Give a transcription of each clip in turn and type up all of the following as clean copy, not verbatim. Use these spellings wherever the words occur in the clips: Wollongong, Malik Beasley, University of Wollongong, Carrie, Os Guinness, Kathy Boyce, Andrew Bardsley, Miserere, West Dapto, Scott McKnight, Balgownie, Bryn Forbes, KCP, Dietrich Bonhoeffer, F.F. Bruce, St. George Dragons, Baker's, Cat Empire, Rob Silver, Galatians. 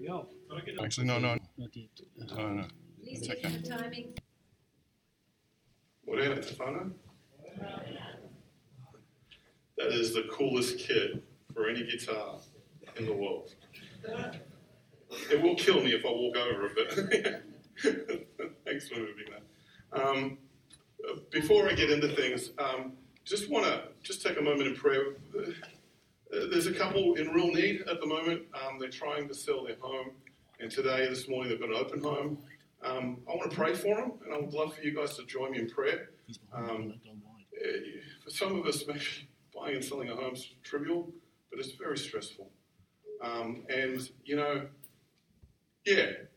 Yo. Actually, no. No. Please check the timing. What is Tefana? That is the coolest kit for any guitar in the world. It will kill me if I walk over a bit. Thanks for moving that. Before I get into things, just want to take a moment in prayer. There's a couple in real need at the moment. They're trying to sell their home, and this morning, they've got an open home. I want to pray for them, and I would love for you guys to join me in prayer. For some of us, maybe buying and selling a home is trivial, but it's very stressful.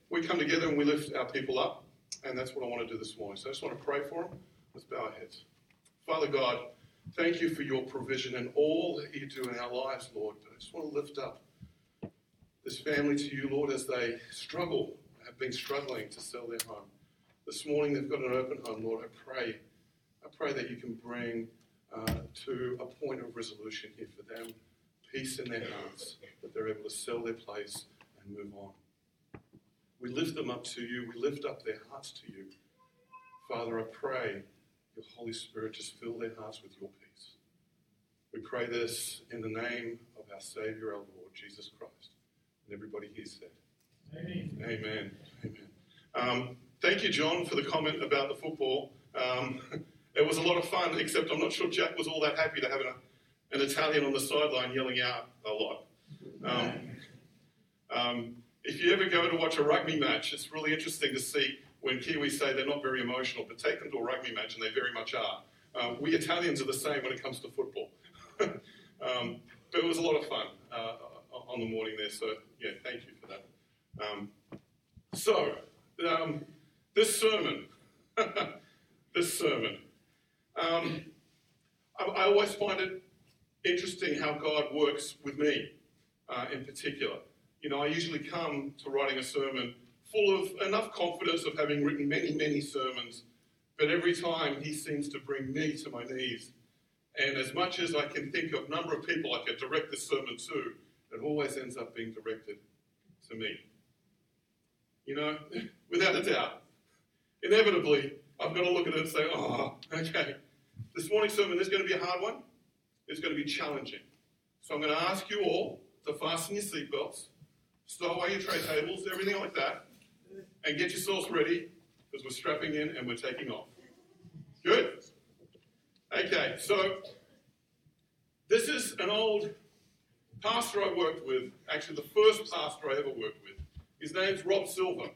We come together and we lift our people up, and that's what I want to do this morning. So I just want to pray for them. Let's bow our heads. Father God, thank you for your provision and all that you do in our lives, Lord. But I just want to lift up this family to you, Lord, as they have been struggling to sell their home. This morning they've got an open home, Lord. I pray that you can bring to a point of resolution here for them, peace in their hearts, that they're able to sell their place and move on. We lift them up to you. We lift up their hearts to you. Father, I pray your Holy Spirit just fill their hearts with your peace. We pray this in the name of our Savior, our Lord, Jesus Christ. And everybody here said, Amen. Thank you, John, for the comment about the football. It was a lot of fun, except I'm not sure Jack was all that happy to have an Italian on the sideline yelling out a lot. If you ever go to watch a rugby match, it's really interesting to see when Kiwis say they're not very emotional, but take them to a rugby match, and they very much are. We Italians are the same when it comes to football. But it was a lot of fun on the morning there, so yeah, thank you for that. This sermon. I always find it interesting how God works with me, in particular. You know, I usually come to writing a sermon full of enough confidence of having written many, many sermons, but every time he seems to bring me to my knees. And as much as I can think of number of people I could direct this sermon to, it always ends up being directed to me. You know, without a doubt, inevitably, I've got to look at it and say, oh, okay, this morning's sermon is going to be a hard one. It's going to be challenging. So I'm going to ask you all to fasten your seatbelts, stow away your tray tables, everything like that, and get yourselves ready because we're strapping in and we're taking off. Good? Okay, so this is an old pastor I worked with, actually the first pastor I ever worked with. His name's Rob Silver.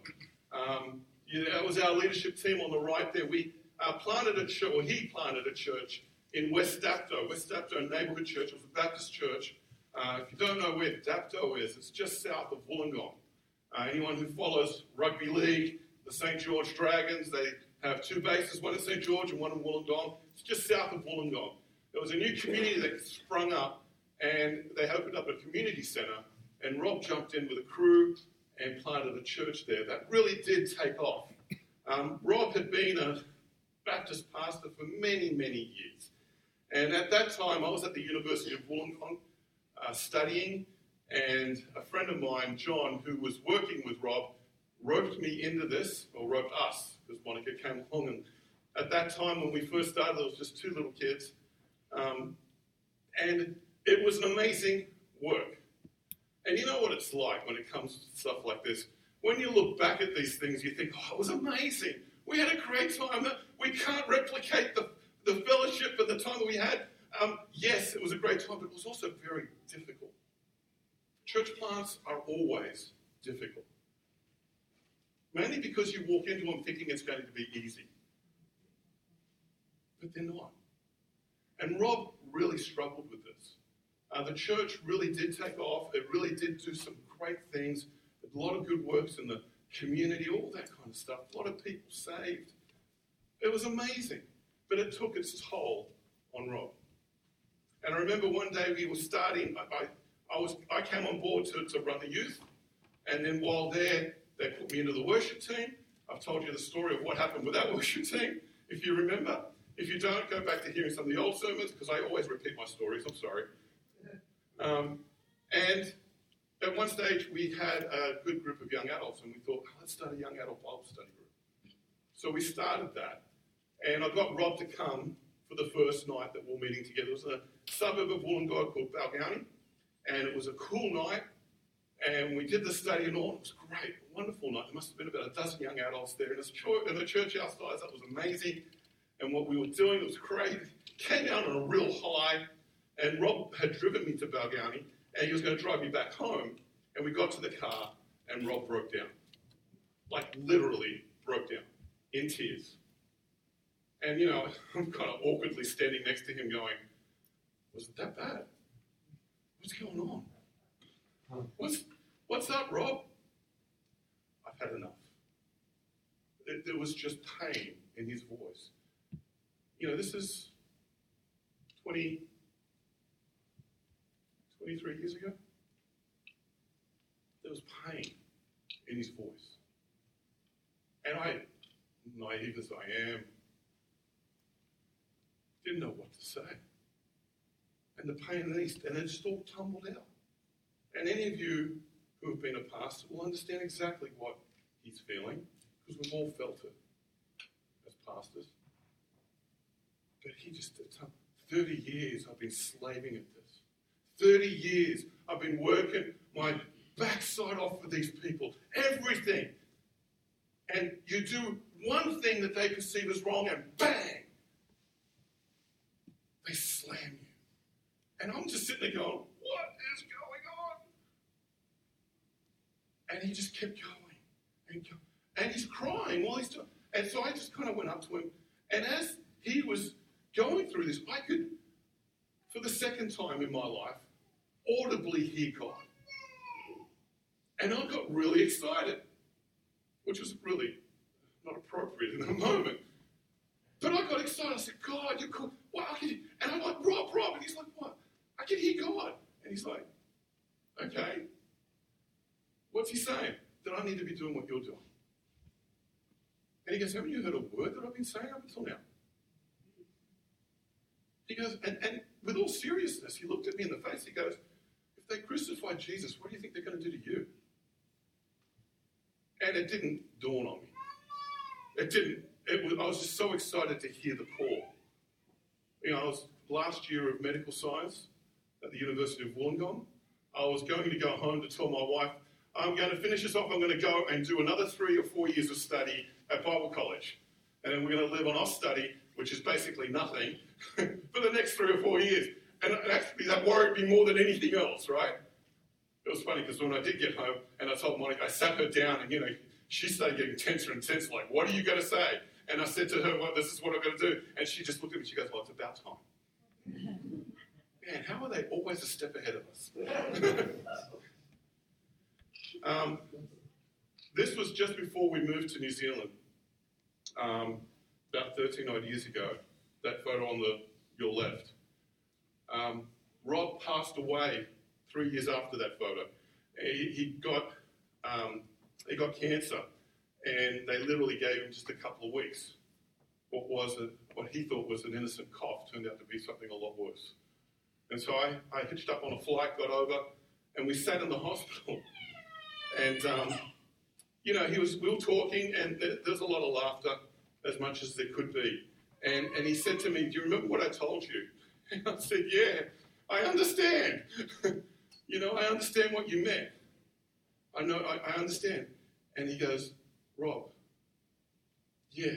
That was our leadership team on the right there. We he planted a church in West Dapto. West Dapto neighborhood church. It was a Baptist church. If you don't know where Dapto is, it's just south of Wollongong. Anyone who follows rugby league, the St. George Dragons, they have two bases, one in St. George and one in Wollongong. It's just south of Wollongong. There was a new community that sprung up, and they opened up a community centre, and Rob jumped in with a crew and planted a church there. That really did take off. Rob had been a Baptist pastor for many, many years. And at that time, I was at the University of Wollongong studying, and a friend of mine, John, who was working with Rob, roped us, because Monica came along. And at that time, when we first started, there was just two little kids. And it was an amazing work. And you know what it's like when it comes to stuff like this. When you look back at these things, you think, oh, it was amazing. We had a great time. We can't replicate the fellowship and the time that we had. Yes, it was a great time, but it was also very difficult. Church plants are always difficult. Mainly because you walk into them thinking it's going to be easy. But they're not. And Rob really struggled with this. The church really did take off. It really did do some great things. A lot of good works in the community, all that kind of stuff. A lot of people saved. It was amazing. But it took its toll on Rob. And I remember one day we were starting. I came on board to run the youth. And then while there, they put me into the worship team. I've told you the story of what happened with that worship team, if you remember. If you don't, go back to hearing some of the old sermons, because I always repeat my stories. I'm sorry. And At one stage, we had a good group of young adults, and we thought, let's start a young adult Bible study group. So we started that, and I got Rob to come for the first night that we were meeting together. It was a suburb of Wollongong called Balgownie, and it was a cool night, and we did the study and all. It was great, wonderful night. There must have been about a dozen young adults there, and the church our size, that was amazing, and what we were doing, it was great. Came down on a real high, and Rob had driven me to Balgownie, and he was going to drive me back home, and we got to the car, and Rob broke down. Like, literally broke down, in tears. And, you know, I'm kind of awkwardly standing next to him going, was it that bad? What's going on? What's up, Rob? I've had enough. There was just pain in his voice. You know, this is 23 years ago. There was pain in his voice. And I, naive as I am, didn't know what to say. And the pain released, and it just all tumbled out. And any of you who have been a pastor will understand exactly what he's feeling, because we've all felt it as pastors. But he just, 30 years I've been slaving at this. 30 years I've been working my backside off for these people. Everything. And you do one thing that they perceive as wrong, and bang! They slam you. And I'm just sitting there going, what is going on? And he just kept going and going. And he's crying while he's doing. And so I just kind of went up to him. And as he was going through this, I could, for the second time in my life, audibly hear God. And I got really excited, which was really not appropriate in the moment. But I got excited. I said, God, you're cool. Wow. And I'm like, Rob. And he's like, what? I can hear God. And he's like, okay. What's he saying? That I need to be doing what you're doing. And he goes, haven't you heard a word that I've been saying up until now? He goes, and with all seriousness, he looked at me in the face. He goes, if they crucify Jesus, what do you think they're going to do to you? And it didn't dawn on me. It didn't. I was just so excited to hear the call. You know, I was last year of medical science at the University of Wollongong. I was going to go home to tell my wife, I'm going to finish this off. I'm going to go and do another 3 or 4 years of study at Bible college. And then we're going to live on our study, which is basically nothing, for the next 3 or 4 years. And actually, that worried me more than anything else, right? It was funny because when I did get home and I told Monica, I sat her down and, you know, she started getting tenser and tenser, like, what are you going to say? And I said to her, well, this is what I'm going to do. And she just looked at me and she goes, well, it's about time. Man, how are they always a step ahead of us? This was just before we moved to New Zealand, about 13 odd years ago, that photo on your left. Rob passed away 3 years after that photo. He got cancer. And they literally gave him just a couple of weeks. What he thought was an innocent cough turned out to be something a lot worse. And so I hitched up on a flight, got over, and we sat in the hospital. And, you know, we were talking, and there's a lot of laughter, as much as there could be. And he said to me, do you remember what I told you? And I said, yeah, I understand. You know, I understand what you meant. I know, I understand. And he goes, Rob, yeah,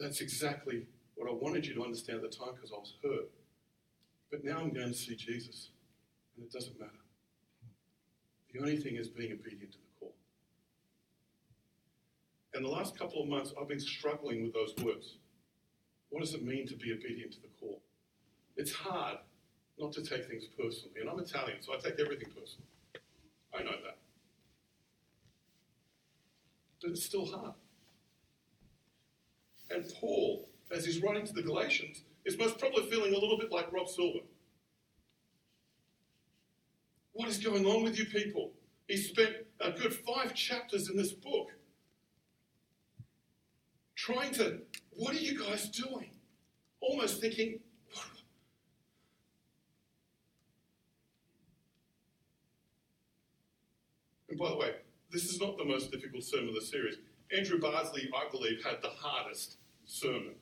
that's exactly what I wanted you to understand at the time because I was hurt. But now I'm going to see Jesus, and it doesn't matter. The only thing is being obedient to the call. And the last couple of months, I've been struggling with those words. What does it mean to be obedient to the call? It's hard not to take things personally. And I'm Italian, so I take everything personally. I know that. But it's still hard. And Paul, as he's writing to the Galatians, is most probably feeling a little bit like Rob Silver. What is going on with you people? He spent a good 5 chapters in this book trying to, what are you guys doing? Almost thinking, And by the way, this is not the most difficult sermon of the series. Andrew Bardsley, I believe, had the hardest sermon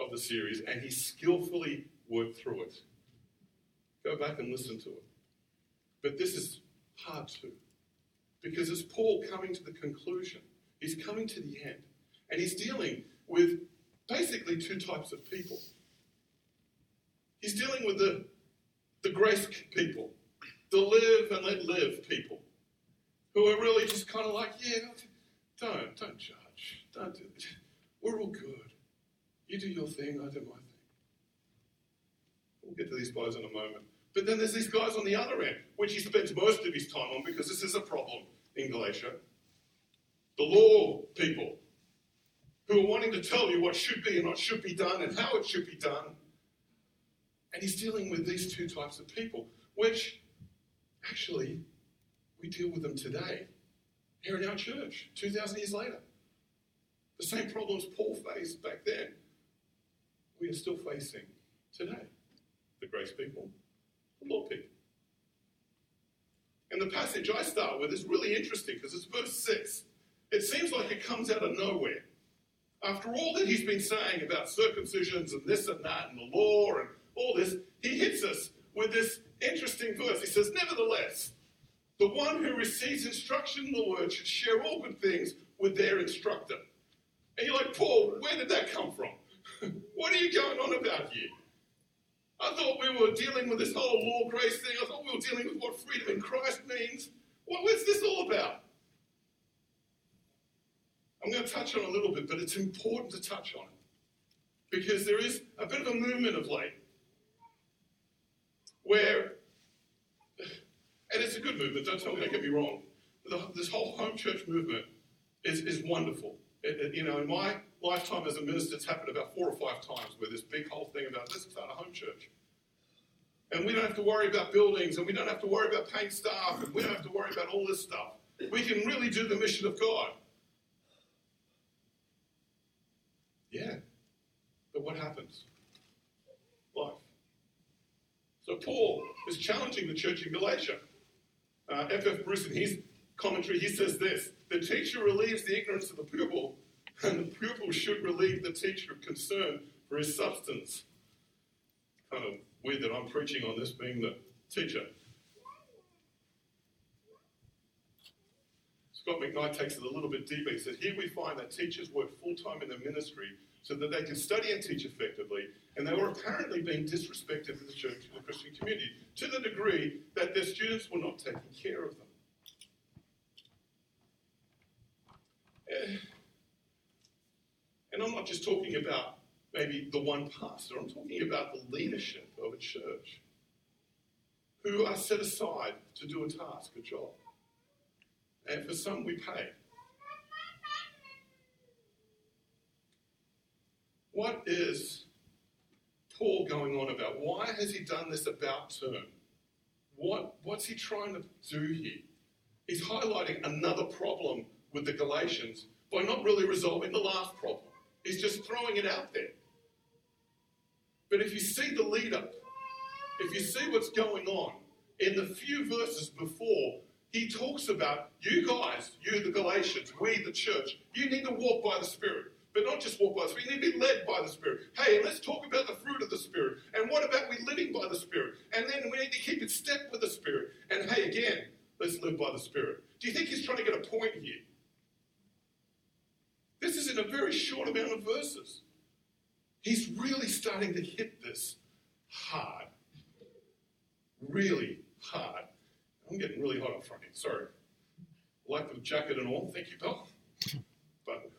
of the series, and he skillfully worked through it. Go back and listen to it. But this is part two, because it's Paul coming to the conclusion. He's coming to the end, and he's dealing with basically two types of people. He's dealing with the grace people, the live and let live people, who are really just kind of like, yeah, don't judge, don't do it. We're all good. You do your thing, I do my thing. We'll get to these guys in a moment. But then there's these guys on the other end, which he spends most of his time on because this is a problem in Galatia. The law people, who are wanting to tell you what should be and what should be done and how it should be done. And he's dealing with these two types of people, which actually we deal with them today here in our church 2,000 years later. The same problems Paul faced back then, we are still facing today. The grace people, the law people. And the passage I start with is really interesting because it's verse 6. It seems like it comes out of nowhere. After all that he's been saying about circumcisions and this and that and the law and all this, he hits us with this interesting verse. He says, nevertheless, the one who receives instruction in the word should share all good things with their instructor. And you're like, Paul, where did that come from? What are you going on about here? I thought we were dealing with this whole law grace thing. I thought we were dealing with what freedom in Christ means. What's this all about? I'm going to touch on it a little bit, but it's important to touch on it because there is a bit of a movement of late where, and it's a good movement, don't get me wrong, this whole home church movement is wonderful. In my lifetime as a minister, it's happened about 4 or 5 times where this big whole thing about let's start a home church. And we don't have to worry about buildings, and we don't have to worry about paying staff, and we don't have to worry about all this stuff. We can really do the mission of God. Yeah, but what happens? Life. So Paul is challenging the church in Galatia. F.F. Bruce, in his commentary, he says this, the teacher relieves the ignorance of the pupil, and the pupil should relieve the teacher of concern for his substance. Kind of weird that I'm preaching on this being the teacher. Scott McKnight takes it a little bit deeper. He says, here we find that teachers work full-time in the ministry so that they can study and teach effectively, and they were apparently being disrespected in the church and the Christian community to the degree that their students were not taking care of them. And I'm not just talking about maybe the one pastor. I'm talking about the leadership of a church who are set aside to do a task, a job. And for some, we pay. What is Paul going on about? Why has he done this about turn? What's he trying to do here? He's highlighting another problem with the Galatians by not really resolving the last problem. He's just throwing it out there. But if you see the lead-up, if you see what's going on, in the few verses before, he talks about, you guys, you the Galatians, we the church, you need to walk by the Spirit. But not just walk by the Spirit, you need to be led by the Spirit. Hey, and let's talk about the fruit of the Spirit. And what about we living by the Spirit? And then we need to keep in step with the Spirit. And hey, again, let's live by the Spirit. Do you think he's trying to get a point here? This is in a very short amount of verses. He's really starting to hit this hard. Really hard. I'm getting really hot up front here, sorry. Like the jacket and all, thank you, Bill. But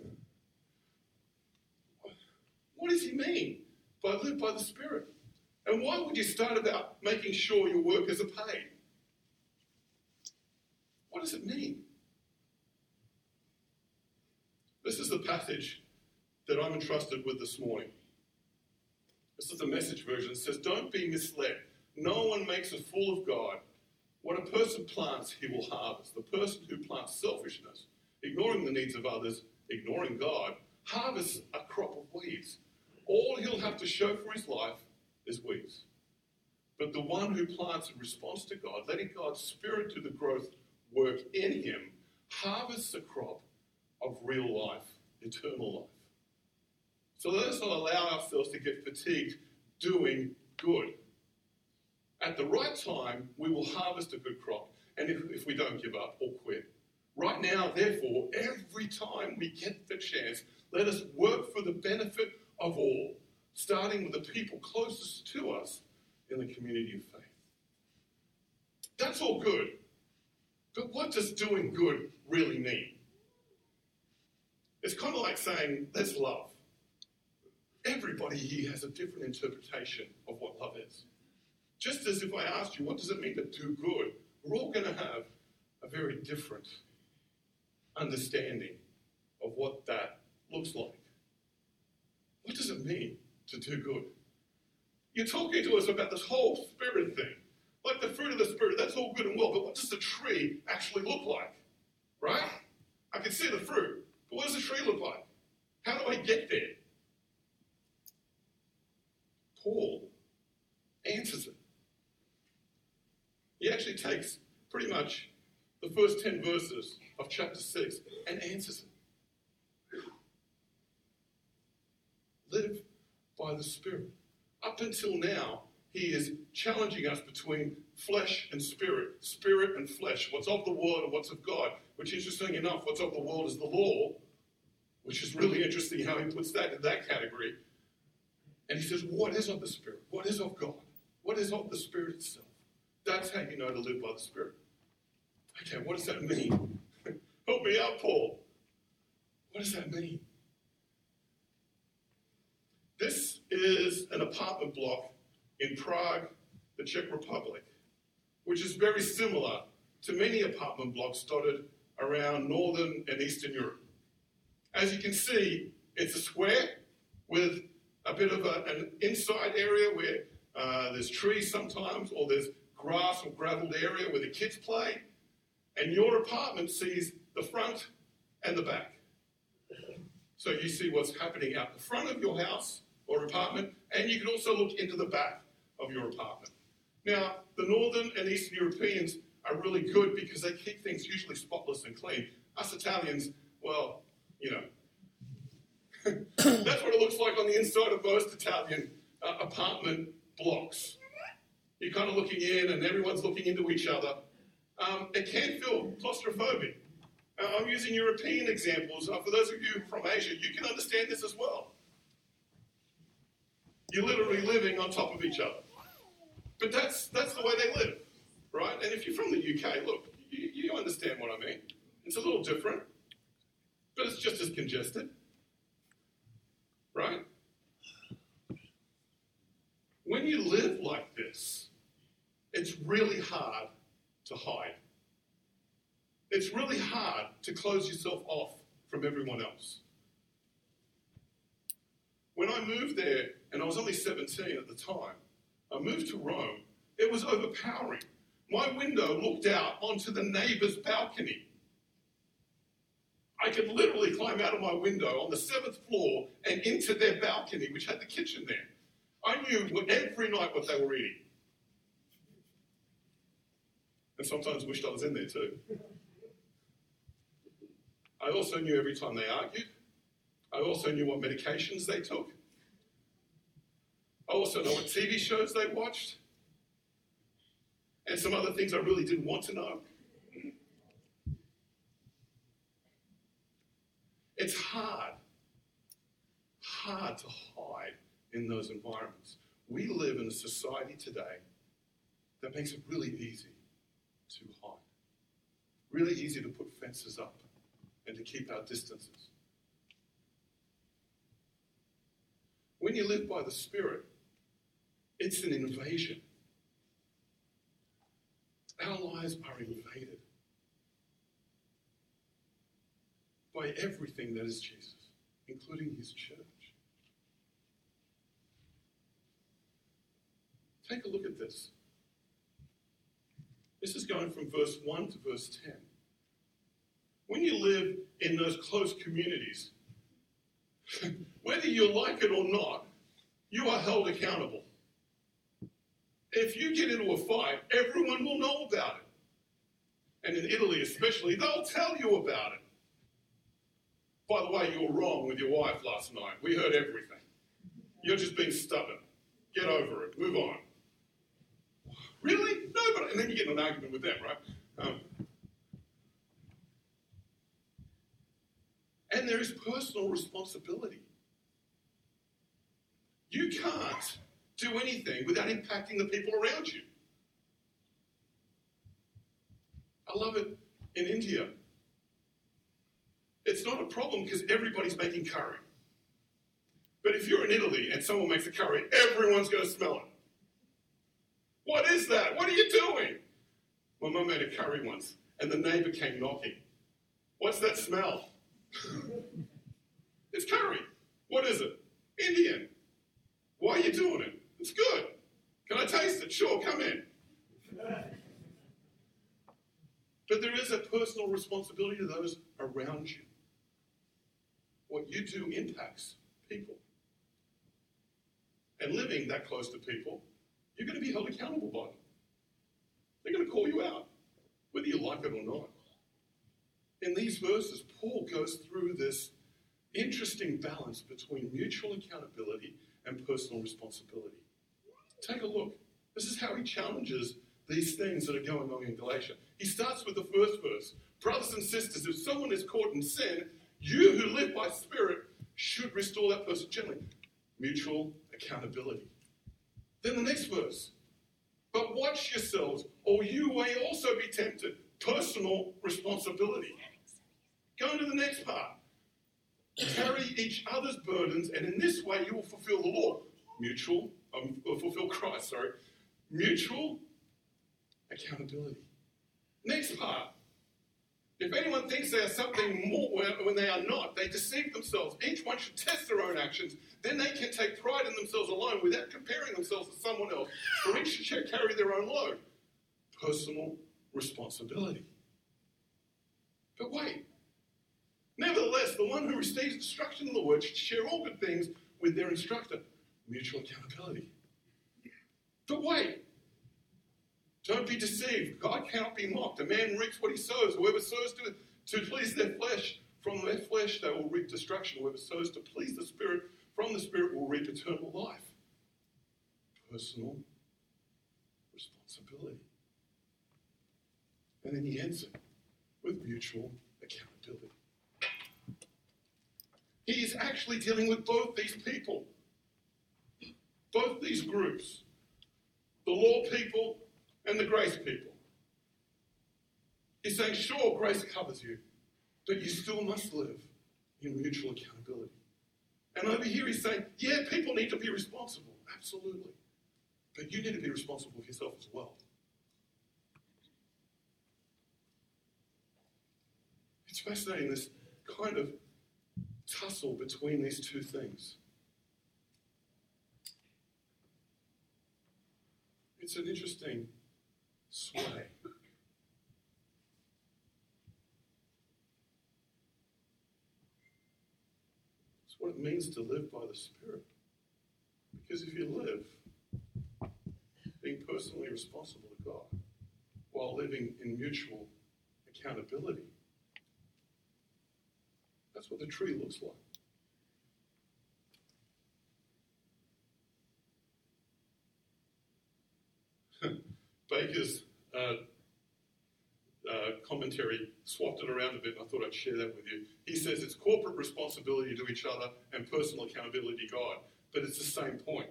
what does he mean by live by the Spirit? And why would you start about making sure your workers are paid? What does it mean? This is the passage that I'm entrusted with this morning. This is the Message version. It says, don't be misled. No one makes a fool of God. What a person plants, he will harvest. The person who plants selfishness, ignoring the needs of others, ignoring God, harvests a crop of weeds. All he'll have to show for his life is weeds. But the one who plants in response to God, letting God's Spirit do the growth, work in him harvests a crop of real life, eternal life. So let us not allow ourselves to get fatigued doing good. At the right time, we will harvest a good crop, and if we don't give up or quit. Right now, therefore, every time we get the chance, let us work for the benefit of all, starting with the people closest to us in the community of faith. That's all good. But what does doing good really mean? It's kind of like saying, let's love. Everybody here has a different interpretation of what love is. Just as if I asked you, what does it mean to do good? We're all going to have a very different understanding of what that looks like. What does it mean to do good? You're talking to us about this whole spirit thing. Like the fruit of the Spirit, that's all good and well, but what does the tree actually look like? Right? I can see the fruit, but what does the tree look like? How do I get there? Paul answers it. He actually takes pretty much the first 10 verses of chapter 6 and answers it. Live by the Spirit. Up until now, he is challenging us between flesh and spirit, spirit and flesh, what's of the world and what's of God, which, interesting enough, what's of the world is the law, which is really interesting how he puts that in that category. And he says, what is of the Spirit? What is of God? What is of the Spirit itself? That's how you know to live by the Spirit. Okay, what does that mean? Help me out, Paul. What does that mean? This is an apartment block in Prague, the Czech Republic, which is very similar to many apartment blocks dotted around northern and eastern Europe. As you can see, it's a square with a bit of an inside area where there's trees sometimes, or there's grass or gravelled area where the kids play, and your apartment sees the front and the back. So you see what's happening out the front of your house or apartment, and you can also look into the back of your apartment. Now, the northern and eastern Europeans are really good because they keep things usually spotless and clean. Us Italians, well, you know, that's what it looks like on the inside of most Italian apartment blocks. You're kind of looking in and everyone's looking into each other. It can feel claustrophobic. I'm using European examples. For those of you from Asia, you can understand this as well. You're literally living on top of each other. But that's the way they live, right? And if you're from the UK, look, you understand what I mean. It's a little different, but it's just as congested, right? When you live like this, it's really hard to hide. It's really hard to close yourself off from everyone else. When I moved there, and I was only 17 at the time, I moved to Rome. It was overpowering. My window looked out onto the neighbor's balcony. I could literally climb out of my window on the 7th floor and into their balcony, which had the kitchen there. I knew every night what they were eating. And sometimes wished I was in there too. I also knew every time they argued. I also knew what medications they took. I also know what TV shows they watched and some other things I really didn't want to know. It's hard to hide in those environments. We live in a society today that makes it really easy to hide, really easy to put fences up and to keep our distances. When you live by the Spirit, it's an invasion. Our lives are invaded by everything that is Jesus, including his church. Take a look at this. This is going from verse 1 to verse 10. When you live in those close communities, whether you like it or not, you are held accountable. If you get into a fight, everyone will know about it. and in Italy especially, they'll tell you about it. By the way, you were wrong with your wife last night. We heard everything. You're just being stubborn. Get over it. Move on. Really? No, but... And then you get in an argument with them, right? And there is personal responsibility. You can't do anything without impacting the people around you. I love it in India. It's not a problem because everybody's making curry. But if you're in Italy and someone makes a curry, everyone's going to smell it. What is that? What are you doing? My mum made a curry once and the neighbour came knocking. What's that smell? It's curry. What is it? Indian. Why are you doing it? It's good. Can I taste it? Sure, come in. But there is a personal responsibility to those around you. What you do impacts people. And living that close to people, you're going to be held accountable by them. They're going to call you out, whether you like it or not. In these verses, Paul goes through this interesting balance between mutual accountability and personal responsibility. Take a look. This is how he challenges these things that are going on in Galatia. He starts with the first verse. Brothers and sisters, if someone is caught in sin, you who live by Spirit should restore that person gently. Mutual accountability. Then the next verse. But watch yourselves, or you may also be tempted. Personal responsibility. Go into the next part. Carry each other's burdens, and in this way you will fulfill the law. Fulfill Christ, sorry. Mutual accountability. Next part. If anyone thinks they are something more when they are not, they deceive themselves. Each one should test their own actions. Then they can take pride in themselves alone without comparing themselves to someone else. For each should carry their own load. Personal responsibility. But wait. Nevertheless, the one who receives instruction in the word should share all good things with their instructor. Mutual accountability. But wait. Don't be deceived. God cannot be mocked. A man reaps what he sows. Whoever sows to please their flesh, from their flesh they will reap destruction. Whoever sows to please the Spirit, from the Spirit will reap eternal life. Personal responsibility. And then he ends it with mutual accountability. He is actually dealing with both these people, both these groups, the law people and the grace people. He's saying, sure, grace covers you, but you still must live in mutual accountability. And over here he's saying, yeah, people need to be responsible, absolutely, but you need to be responsible for yourself as well. It's fascinating, this kind of tussle between these two things. It's an interesting sway. It's what it means to live by the Spirit. Because if you live being personally responsible to God while living in mutual accountability, that's what the tree looks like. Baker's commentary swapped it around a bit, and I thought I'd share that with you. He says it's corporate responsibility to each other and personal accountability to God, but it's the same point.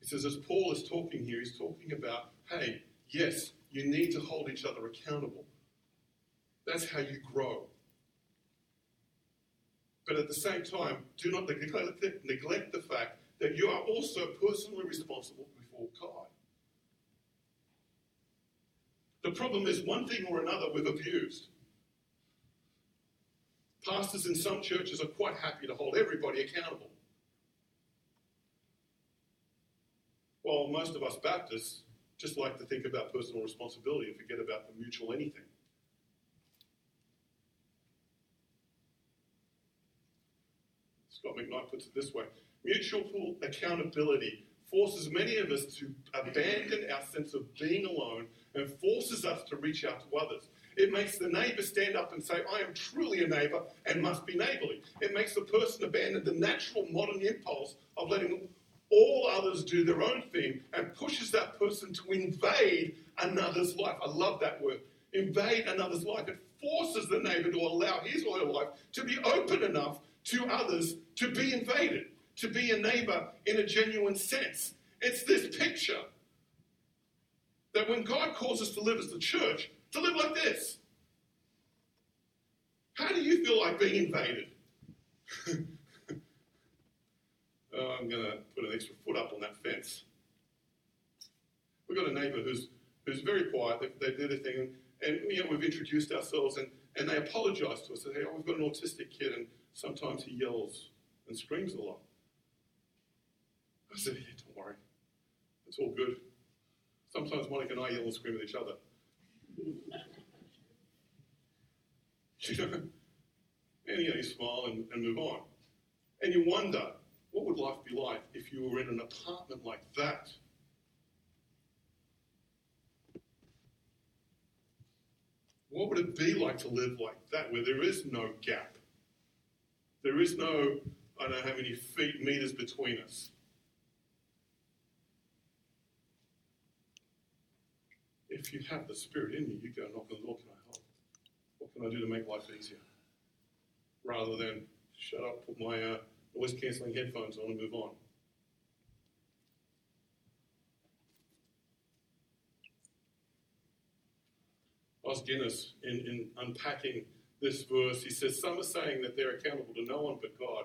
He says, as Paul is talking here, he's talking about, hey, yes, you need to hold each other accountable. That's how you grow. But at the same time, do not neglect the fact that you are also personally responsible before God. The problem is one thing or another we've abused. Pastors in some churches are quite happy to hold everybody accountable. While most of us Baptists just like to think about personal responsibility and forget about the mutual anything. Scott McKnight puts it this way. Mutual accountability forces many of us to abandon our sense of being alone and forces us to reach out to others. It makes the neighbour stand up and say, I am truly a neighbour and must be neighbourly. It makes the person abandon the natural modern impulse of letting all others do their own thing and pushes that person to invade another's life. I love that word, invade another's life. It forces the neighbour to allow his or her life to be open enough to others to be invaded, to be a neighbour in a genuine sense. It's this picture that when God calls us to live as the church, to live like this. How do you feel like being invaded? Oh, I'm going to put an extra foot up on that fence. We've got a neighbour who's very quiet. They do their thing, and we've introduced ourselves, and they apologise to us. They say, oh, we've got an autistic kid, and sometimes he yells and screams a lot. I said, yeah, don't worry. It's all good. Sometimes Monica and I yell and scream at each other. You smile and move on. And you wonder, what would life be like if you were in an apartment like that? What would it be like to live like that, where there is no gap? There is no, I don't know how many feet, meters between us. If you have the Spirit in you, you go knock on the door, can I help? What can I do to make life easier? Rather than shut up, put my noise-cancelling headphones on and move on. Os Guinness, in unpacking this verse, he says, some are saying that they're accountable to no one but God,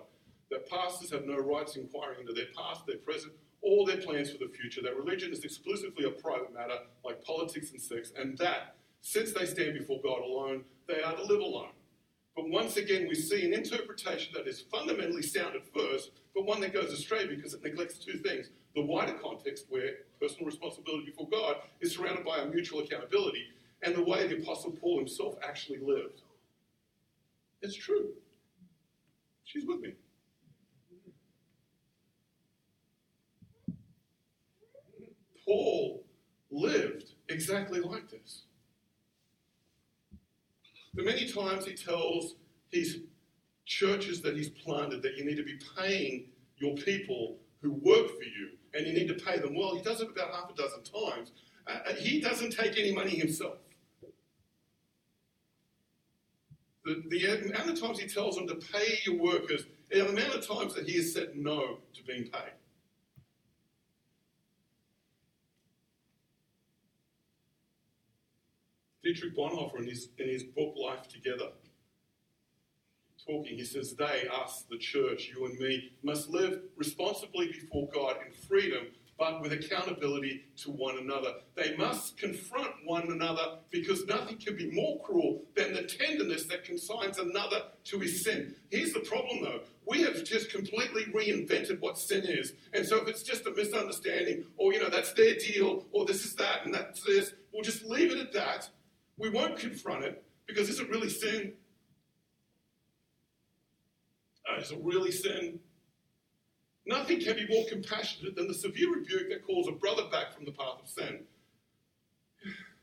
that pastors have no rights inquiring into their past, their present, all their plans for the future, that religion is exclusively a private matter, like politics and sex, and that, since they stand before God alone, they are to live alone. But once again, we see an interpretation that is fundamentally sound at first, but one that goes astray because it neglects two things. The wider context, where personal responsibility before God is surrounded by a mutual accountability, and the way the Apostle Paul himself actually lived. It's true. She's with me. Paul lived exactly like this. But many times he tells his churches that he's planted that you need to be paying your people who work for you, and you need to pay them well. He does it about half a dozen times. He doesn't take any money himself. The amount of times he tells them to pay your workers, the amount of times that he has said no to being paid. Dietrich Bonhoeffer, in his book Life Together, talking, he says, they, us, the church, you and me, must live responsibly before God in freedom, but with accountability to one another. They must confront one another because nothing can be more cruel than the tenderness that consigns another to his sin. Here's the problem, though. We have just completely reinvented what sin is. And so if it's just a misunderstanding, or, that's their deal, or this is that, and that's this, we'll just leave it at that. We won't confront it, because is it really sin? Is it really sin? Nothing can be more compassionate than the severe rebuke that calls a brother back from the path of sin.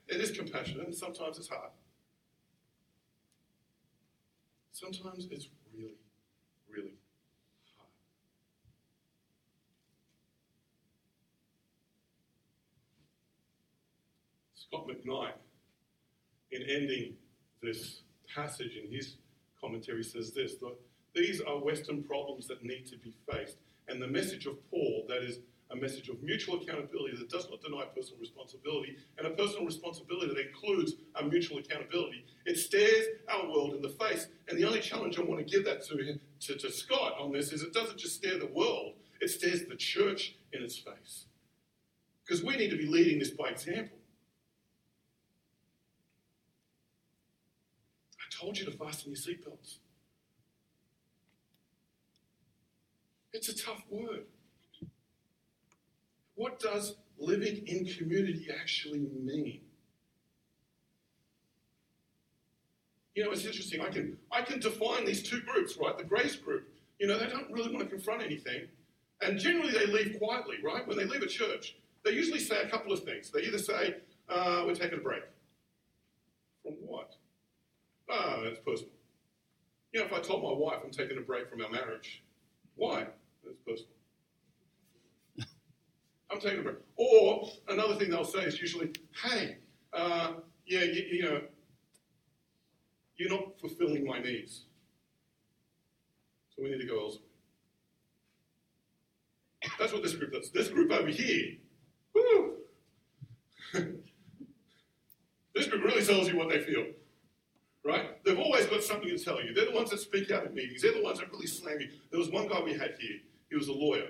It is compassionate, and sometimes it's hard. Sometimes it's really, really hard. Scott McKnight, in ending this passage in his commentary, says this, look, these are Western problems that need to be faced. And the message of Paul, that is a message of mutual accountability that does not deny personal responsibility, and a personal responsibility that includes a mutual accountability, it stares our world in the face. And the only challenge I want to give that to Scott on this is it doesn't just stare the world, it stares the church in its face. Because we need to be leading this by example. I told you to fasten your seatbelts. It's a tough word. What does living in community actually mean? It's interesting. I can define these two groups, right? The grace group, they don't really want to confront anything. And generally they leave quietly, right? When they leave a church, they usually say a couple of things. They either say, We're taking a break. From what? Oh, that's personal. You know, if I told my wife I'm taking a break from our marriage, why? That's personal. I'm taking a break. Or another thing they'll say is usually, hey, you know, you're not fulfilling my needs. So we need to go elsewhere. That's what this group does. This group over here, woo, this group really tells you what they feel, right? They've always got something to tell you. They're the ones that speak out at meetings. They're the ones that really slam you. There was one guy we had here. He was a lawyer.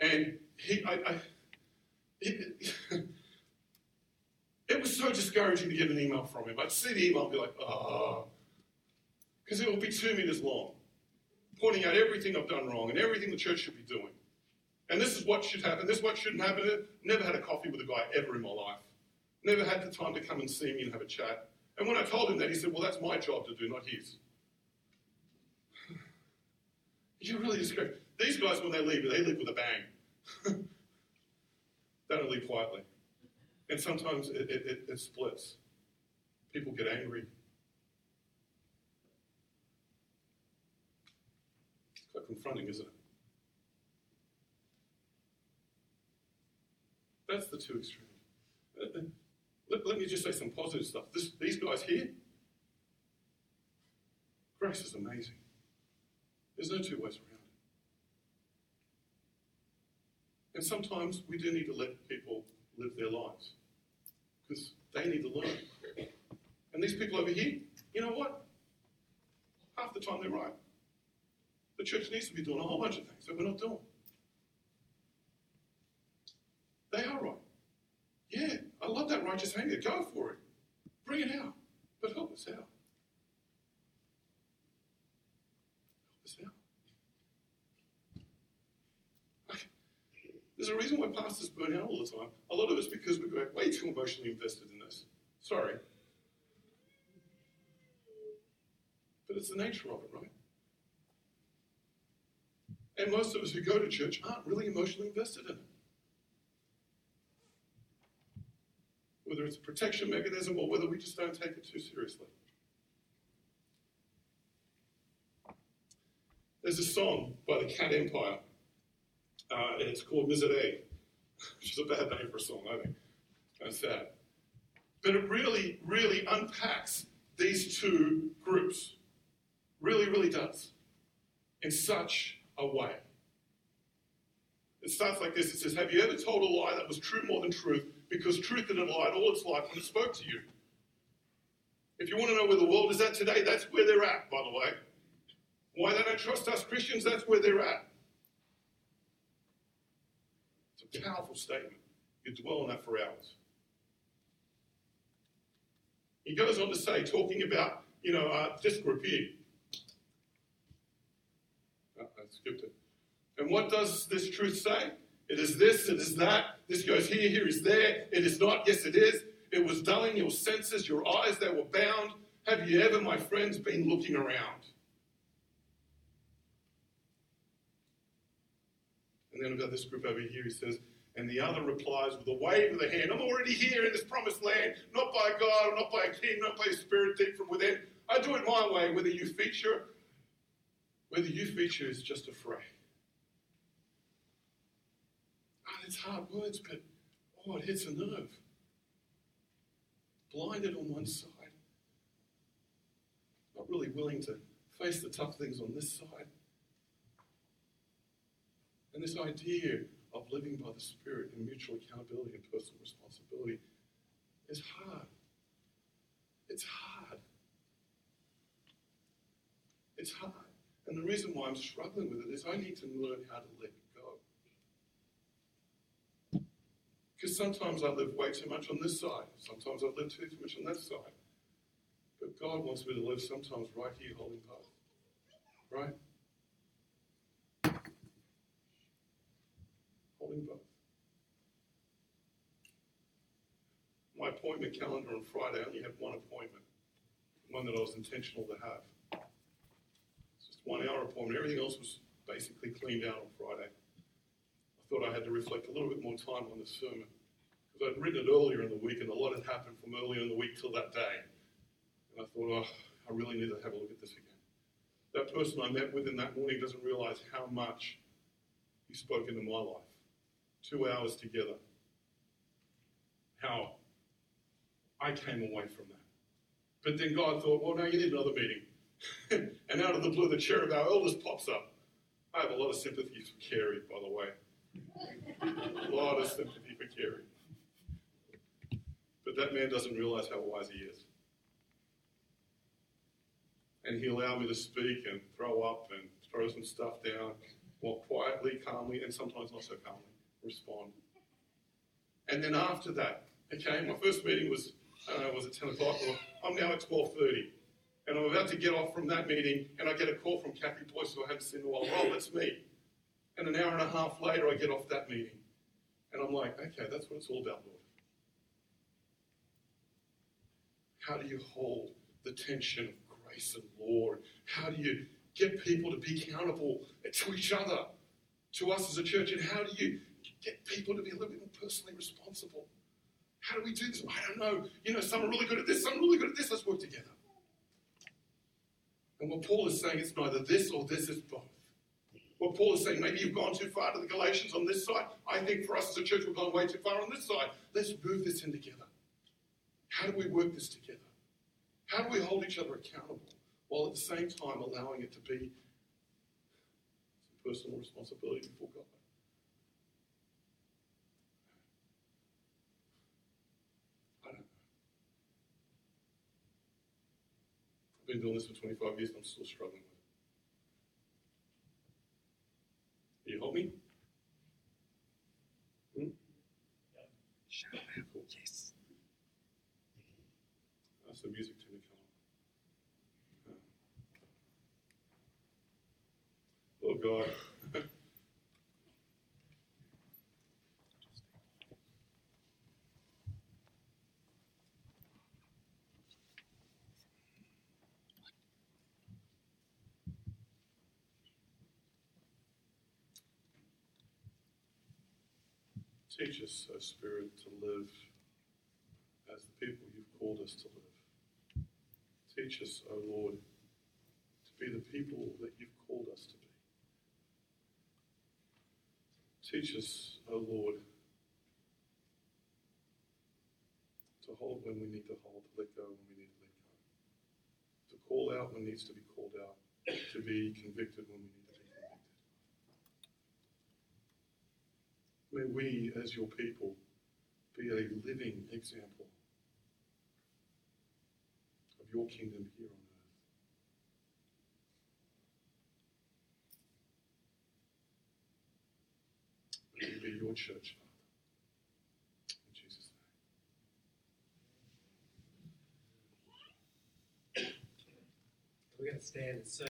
And it was so discouraging to get an email from him. I'd see the email and be like, ah, because it would be 2 minutes long, pointing out everything I've done wrong and everything the church should be doing. And this is what should happen. This is what shouldn't happen. Never had a coffee with a guy ever in my life. Never had the time to come and see me and have a chat. And when I told him that, he said, well, that's my job to do, not his. You're really discouraged. These guys, when they leave with a bang. They don't leave quietly. And sometimes it splits. People get angry. It's quite confronting, isn't it? That's the two extremes. Let me just say some positive stuff. These guys here, grace is amazing. There's no two ways around it. And sometimes we do need to let people live their lives because they need to learn. And these people over here, you know what? Half the time they're right. The church needs to be doing a whole bunch of things that we're not doing. They are right. Yeah, I love that righteous anger. Go for it. Bring it out. But help us out. Help us out. Okay. There's a reason why pastors burn out all the time. A lot of it's because we get way too emotionally invested in this. Sorry. But it's the nature of it, right? And most of us who go to church aren't really emotionally invested in it. Whether it's a protection mechanism or whether we just don't take it too seriously. There's a song by the Cat Empire, and it's called Miserere, which is a bad name for a song, I think. Kind of sad. But it really, really unpacks these two groups. Really, really does. In such a way. It starts like this. It says, have you ever told a lie that was true more than truth? Because truth didn't lie at all its life when it spoke to you. If you want to know where the world is at today, that's where they're at, by the way. Why they don't trust us Christians, that's where they're at. It's a powerful statement. You dwell on that for hours. He goes on to say, talking about, you know, this group here. Oh, I skipped it. And what does this truth say? It is this, it is that, this goes here, here is there, it is not, yes it is. It was dulling your senses, your eyes, they were bound. Have you ever, my friends, been looking around? And then about this group over here, he says, and the other replies with a wave of the hand, I'm already here in this promised land, not by God, not by a king, not by a spirit deep from within. I do it my way, whether you feature is just a fray. It's hard words, but, oh, it hits a nerve. Blinded on one side. Not really willing to face the tough things on this side. And this idea of living by the Spirit and mutual accountability and personal responsibility is hard. It's hard. It's hard. And the reason why I'm struggling with it is I need to learn how to live. Because sometimes I live way too much on this side. Sometimes I live too much on that side. But God wants me to live sometimes right here, holding both. Right? Holding both. My appointment calendar on Friday, I only have one appointment. One that I was intentional to have. It's just 1 hour appointment. Everything else was basically cleaned out on Friday. Thought I had to reflect a little bit more time on the sermon because because I'd written it earlier in the week, and a lot had happened from earlier in the week till that day. And I thought, I really need to have a look at this again. That person I met with in that morning doesn't realise how much he spoke into my life. 2 hours together. How I came away from that. But then God thought, well, no, you need another meeting. And out of the blue, the chair of our elders pops up. I have a lot of sympathy for Carrie, by the way. A lot of sympathy for Carrie. But that man doesn't realise how wise he is. And he allowed me to speak and throw up and throw some stuff down, walk quietly, calmly, and sometimes not so calmly, respond. And then after that, okay, my first meeting was, I don't know, was it 10 o'clock? Well, I'm now at 12:30. And I'm about to get off from that meeting, and I get a call from Kathy Boyce, who I haven't seen in a while. Oh, that's me. And an hour and a half later, I get off that meeting. And I'm like, okay, that's what it's all about, Lord. How do you hold the tension of grace and Lord? How do you get people to be accountable to each other, to us as a church? And how do you get people to be a little bit more personally responsible? How do we do this? I don't know. You know, some are really good at this, some are really good at this. Let's work together. And what Paul is saying, it's neither this or this, it's both. What Paul is saying, maybe you've gone too far to the Galatians on this side. I think for us as a church, we've gone way too far on this side. Let's move this in together. How do we work this together? How do we hold each other accountable while at the same time allowing it to be some personal responsibility before God? I don't know. I've been doing this for 25 years and I'm still struggling with it. Can you help me? Shut up, Apple. Yes. That's the music too. God, teach us, O Spirit, to live as the people you've called us to live. Teach us, O Lord, to be the people that you've called us to be. Teach us, O Lord, to hold when we need to hold, to let go when we need to let go, to call out when needs to be called out, to be convicted when we need to be convicted. May we, as your people, be a living example of your kingdom here on earth. Be your church, Father. In Jesus' name. We're going to stand and sing.